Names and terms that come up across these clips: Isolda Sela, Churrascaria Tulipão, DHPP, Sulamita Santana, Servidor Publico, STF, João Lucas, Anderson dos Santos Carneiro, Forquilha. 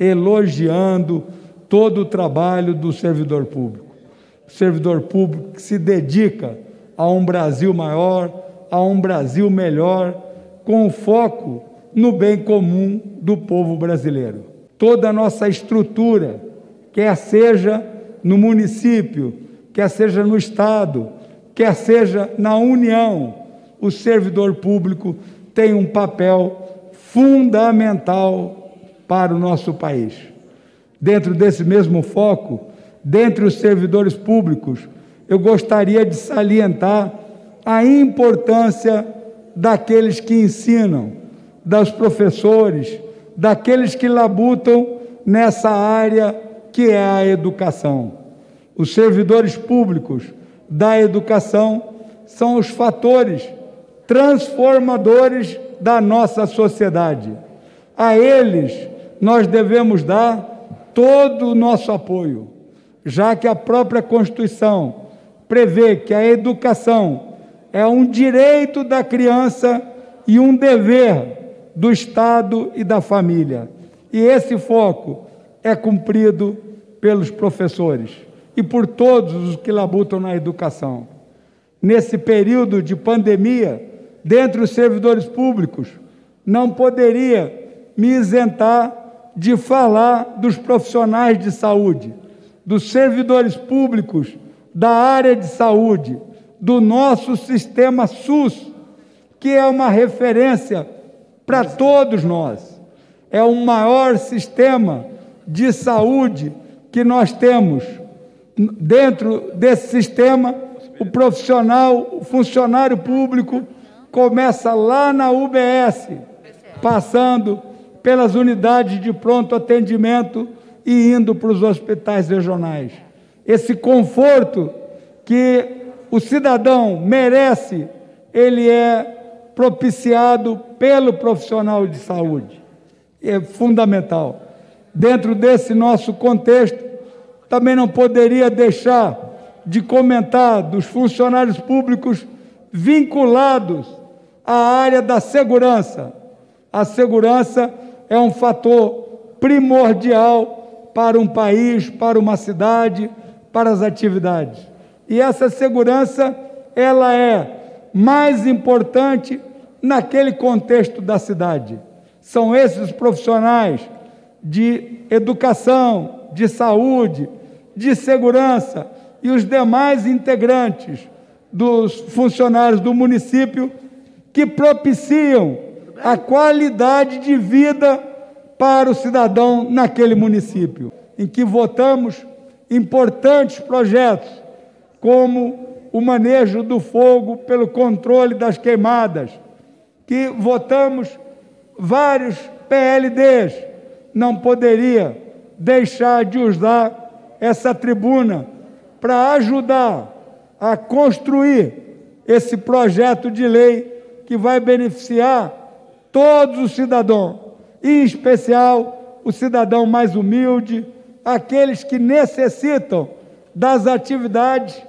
elogiando todo o trabalho do servidor público. O servidor público que se dedica a um Brasil maior, a um Brasil melhor, com foco no bem comum do povo brasileiro. Toda a nossa estrutura, quer seja no município, quer seja no Estado, quer seja na União, o servidor público tem um papel fundamental para o nosso país. Dentro desse mesmo foco, dentre os servidores públicos, eu gostaria de salientar a importância daqueles que ensinam, dos professores, daqueles que labutam nessa área que é a educação. Os servidores públicos da educação são os fatores transformadores da nossa sociedade. A eles nós devemos dar todo o nosso apoio, já que a própria Constituição prevê que a educação é um direito da criança e um dever do Estado e da família. E esse foco é cumprido pelos professores e por todos os que labutam na educação. Nesse período de pandemia, dentre os servidores públicos, não poderia me isentar de falar dos profissionais de saúde, dos servidores públicos da área de saúde, do nosso sistema SUS, que é uma referência para todos nós. É o maior sistema de saúde que nós temos. Dentro desse sistema, o profissional, o funcionário público, começa lá na UBS, passando pelas unidades de pronto atendimento e indo para os hospitais regionais. Esse conforto que o cidadão merece, ele é propiciado pelo profissional de saúde. É fundamental. Dentro desse nosso contexto, também não poderia deixar de comentar dos funcionários públicos vinculados à área da segurança. A segurança é um fator primordial para um país, para uma cidade, para as atividades. E essa segurança, ela é mais importante naquele contexto da cidade. São esses profissionais de educação, de saúde, de segurança e os demais integrantes dos funcionários do município que propiciam a qualidade de vida para o cidadão naquele município, em que votamos importantes projetos, como o manejo do fogo pelo controle das queimadas, que votamos vários PLDs. Não poderia deixar de usar essa tribuna para ajudar a construir esse projeto de lei que vai beneficiar todos os cidadãos, em especial o cidadão mais humilde, aqueles que necessitam das atividades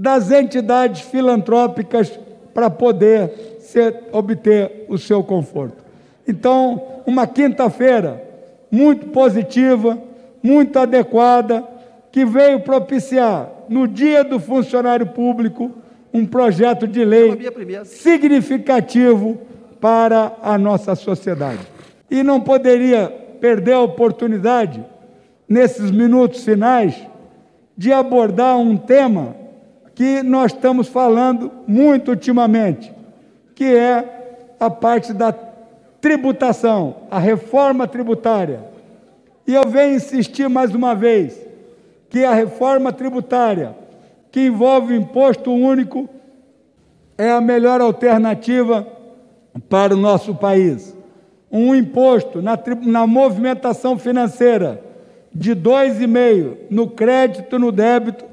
das entidades filantrópicas para poder obter o seu conforto. Então, uma quinta-feira muito positiva, muito adequada, que veio propiciar, no Dia do Funcionário Público, um projeto de lei significativo para a nossa sociedade. E não poderia perder a oportunidade, nesses minutos finais, de abordar um tema que nós estamos falando muito ultimamente, que é a parte da tributação, a reforma tributária. E eu venho insistir mais uma vez que a reforma tributária, que envolve o imposto único, é a melhor alternativa para o nosso país. Um imposto na movimentação financeira de 2,5% no crédito e no débito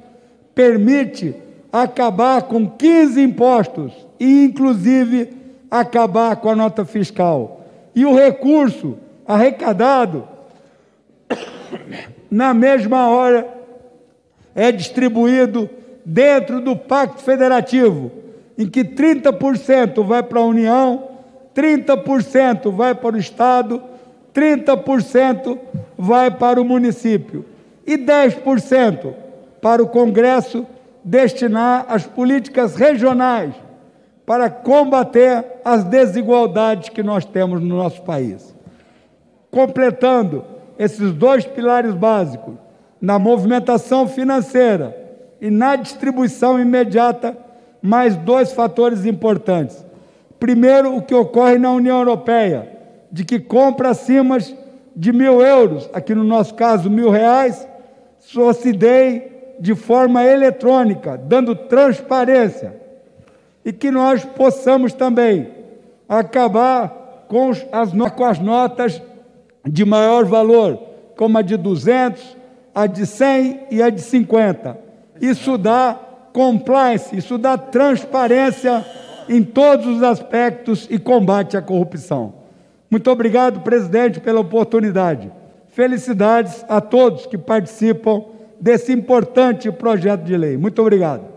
permite acabar com 15 impostos e, inclusive, acabar com a nota fiscal. E o recurso arrecadado, na mesma hora, é distribuído dentro do Pacto Federativo, em que 30% vai para a União, 30% vai para o Estado, 30% vai para o município e 10% para o Congresso destinar às políticas regionais para combater as desigualdades que nós temos no nosso país. Completando esses dois pilares básicos, na movimentação financeira e na distribuição imediata, mais dois fatores importantes. Primeiro, o que ocorre na União Europeia, de que compra acima de €1.000, aqui no nosso caso R$1.000, só se dê de forma eletrônica, dando transparência, e que nós possamos também acabar com as notas de maior valor, como a de 200, a de 100 e a de 50. Isso dá compliance, isso dá transparência em todos os aspectos e combate à corrupção. Muito obrigado, presidente, pela oportunidade. Felicidades a todos que participam desse importante projeto de lei. Muito obrigado.